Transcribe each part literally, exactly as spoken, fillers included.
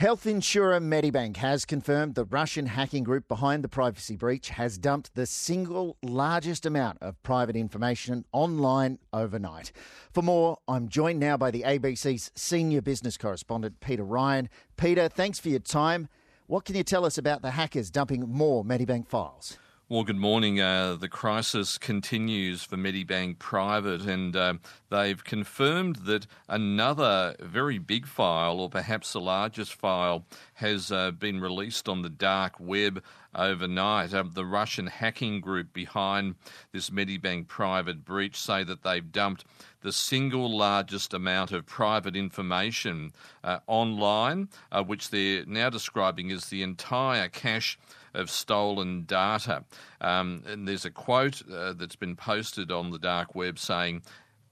Health insurer Medibank has confirmed the Russian hacking group behind the privacy breach has dumped the single largest amount of private information online overnight. For more, I'm joined now by the A B C's senior business correspondent, Peter Ryan. Peter, thanks for your time. What can you tell us about the hackers dumping more Medibank files? Well, good morning. Uh, the crisis continues for Medibank Private, and uh, they've confirmed that another very big file, or perhaps the largest file, has uh, been released on the dark web overnight. Uh, the Russian hacking group behind this Medibank Private breach say that they've dumped the single largest amount of private information uh, online, uh, which they're now describing as the entire cache of stolen data. Um, and there's a quote uh, that's been posted on the dark web saying,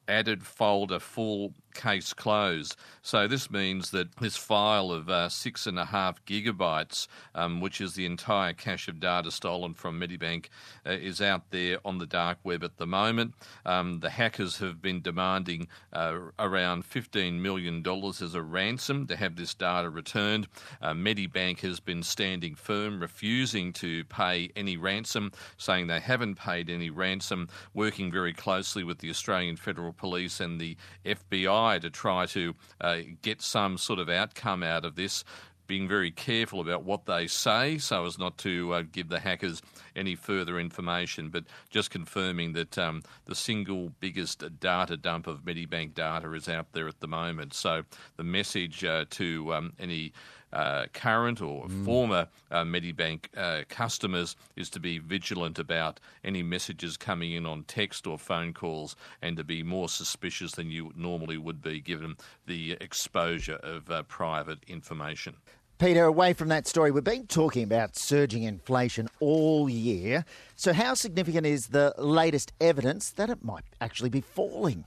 "Added folder full, case closed." So this means that this file of uh, six and a half gigabytes, um, which is the entire cache of data stolen from Medibank, uh, is out there on the dark web at the moment. Um, the hackers have been demanding uh, around fifteen million dollars as a ransom to have this data returned. Uh, Medibank has been standing firm, refusing to pay any ransom, saying they haven't paid any ransom, working very closely with the Australian Federal Police and the F B I to try to uh, get some sort of outcome out of this, being very careful about what they say so as not to uh, give the hackers any further information, but just confirming that um, the single biggest data dump of Medibank data is out there at the moment. So the message uh, to um, any Uh, current or mm. former uh, Medibank uh, customers is to be vigilant about any messages coming in on text or phone calls, and to be more suspicious than you normally would be given the exposure of uh, private information. Peter, away from that story, we've been talking about surging inflation all year. So how significant is the latest evidence that it might actually be falling?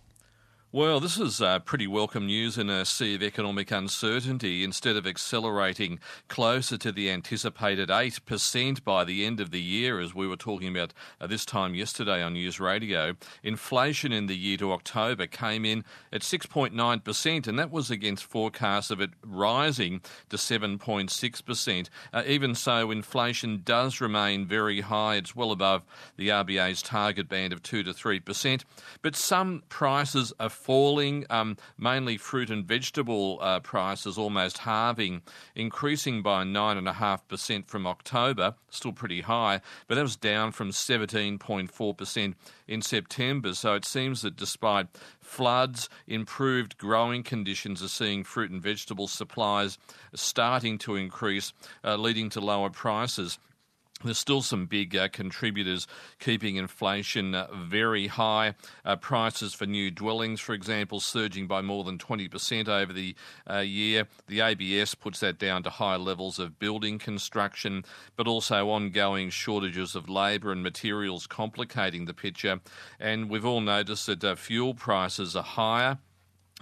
Well, this is uh, pretty welcome news in a sea of economic uncertainty. Instead of accelerating closer to the anticipated eight percent by the end of the year, as we were talking about uh, this time yesterday on News Radio, inflation in the year to October came in at six point nine percent, and that was against forecasts of it rising to seven point six percent. Uh, even so, inflation does remain very high. It's well above the R B A's target band of two to three percent, but some prices are falling, um, mainly fruit and vegetable uh, prices almost halving, increasing by nine point five percent from October, still pretty high, but that was down from seventeen point four percent in September. So it seems that despite floods, improved growing conditions are seeing fruit and vegetable supplies starting to increase, uh, leading to lower prices. There's still some big uh, contributors keeping inflation uh, very high. Uh, prices for new dwellings, for example, surging by more than twenty percent over the uh, year. The A B S puts that down to high levels of building construction, but also ongoing shortages of labour and materials complicating the picture. And we've all noticed that uh, fuel prices are higher.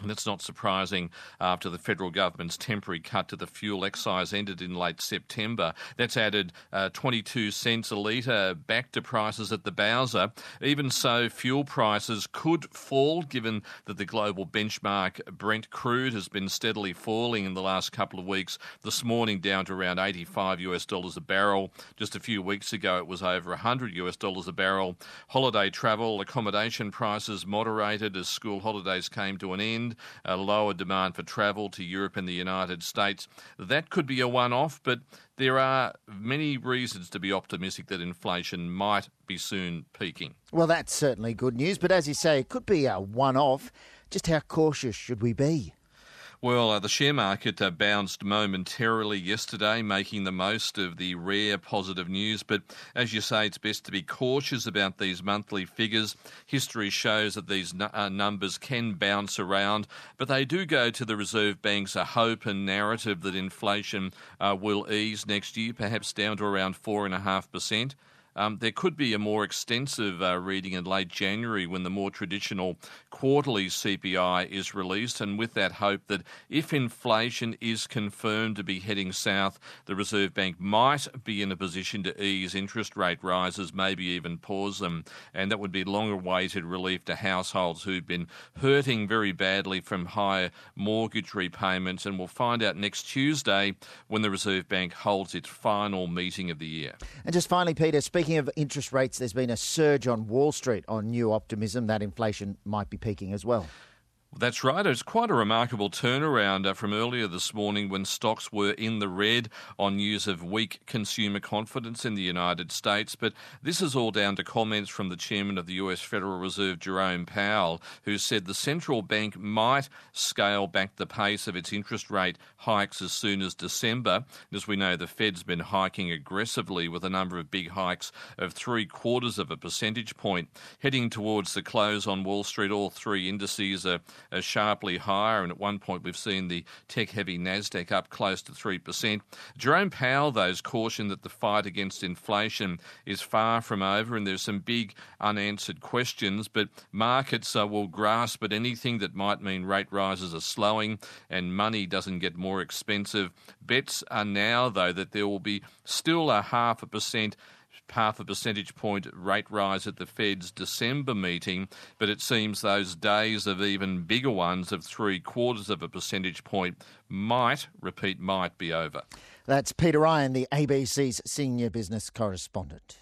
And it's not surprising after the federal government's temporary cut to the fuel excise ended in late September. That's added uh, twenty-two cents a litre back to prices at the bowser. Even so, fuel prices could fall given that the global benchmark Brent crude has been steadily falling in the last couple of weeks. This morning down to around eighty-five US dollars a barrel. Just a few weeks ago it was over one hundred US dollars a barrel. Holiday travel, accommodation prices moderated as school holidays came to an end. A lower demand for travel to Europe and the United States. That could be a one-off, but there are many reasons to be optimistic that inflation might be soon peaking. Well, that's certainly good news, but as you say, it could be a one-off. Just how cautious should we be? Well, uh, the share market uh, bounced momentarily yesterday, making the most of the rare positive news. But as you say, it's best to be cautious about these monthly figures. History shows that these n- uh, numbers can bounce around, but they do go to the Reserve Bank's uh, hope and narrative that inflation uh, will ease next year, perhaps down to around four point five percent. Um, there could be a more extensive uh, reading in late January when the more traditional quarterly C P I is released, and with that hope that if inflation is confirmed to be heading south, the Reserve Bank might be in a position to ease interest rate rises, maybe even pause them. And that would be long-awaited relief to households who've been hurting very badly from higher mortgage repayments. And we'll find out next Tuesday when the Reserve Bank holds its final meeting of the year. And just finally, Peter, speaking of interest rates, there's been a surge on Wall Street on new optimism that inflation might be peaking as well. That's right. It's quite a remarkable turnaround from earlier this morning when stocks were in the red on news of weak consumer confidence in the United States. But this is all down to comments from the chairman of the U S Federal Reserve, Jerome Powell, who said the central bank might scale back the pace of its interest rate hikes as soon as December. As we know, the Fed's been hiking aggressively with a number of big hikes of three quarters of a percentage point. Heading towards the close on Wall Street, all three indices are Uh, sharply higher, and at one point we've seen the tech-heavy Nasdaq up close to three percent. Jerome Powell, though, has cautioned that the fight against inflation is far from over, and there's some big unanswered questions, but markets uh, will grasp at anything that might mean rate rises are slowing and money doesn't get more expensive. Bets are now, though, that there will be still a half a percent half a percentage point rate rise at the Fed's December meeting, but it seems those days of even bigger ones of three quarters of a percentage point might, repeat, might be over. That's Peter Ryan, the A B C's senior business correspondent.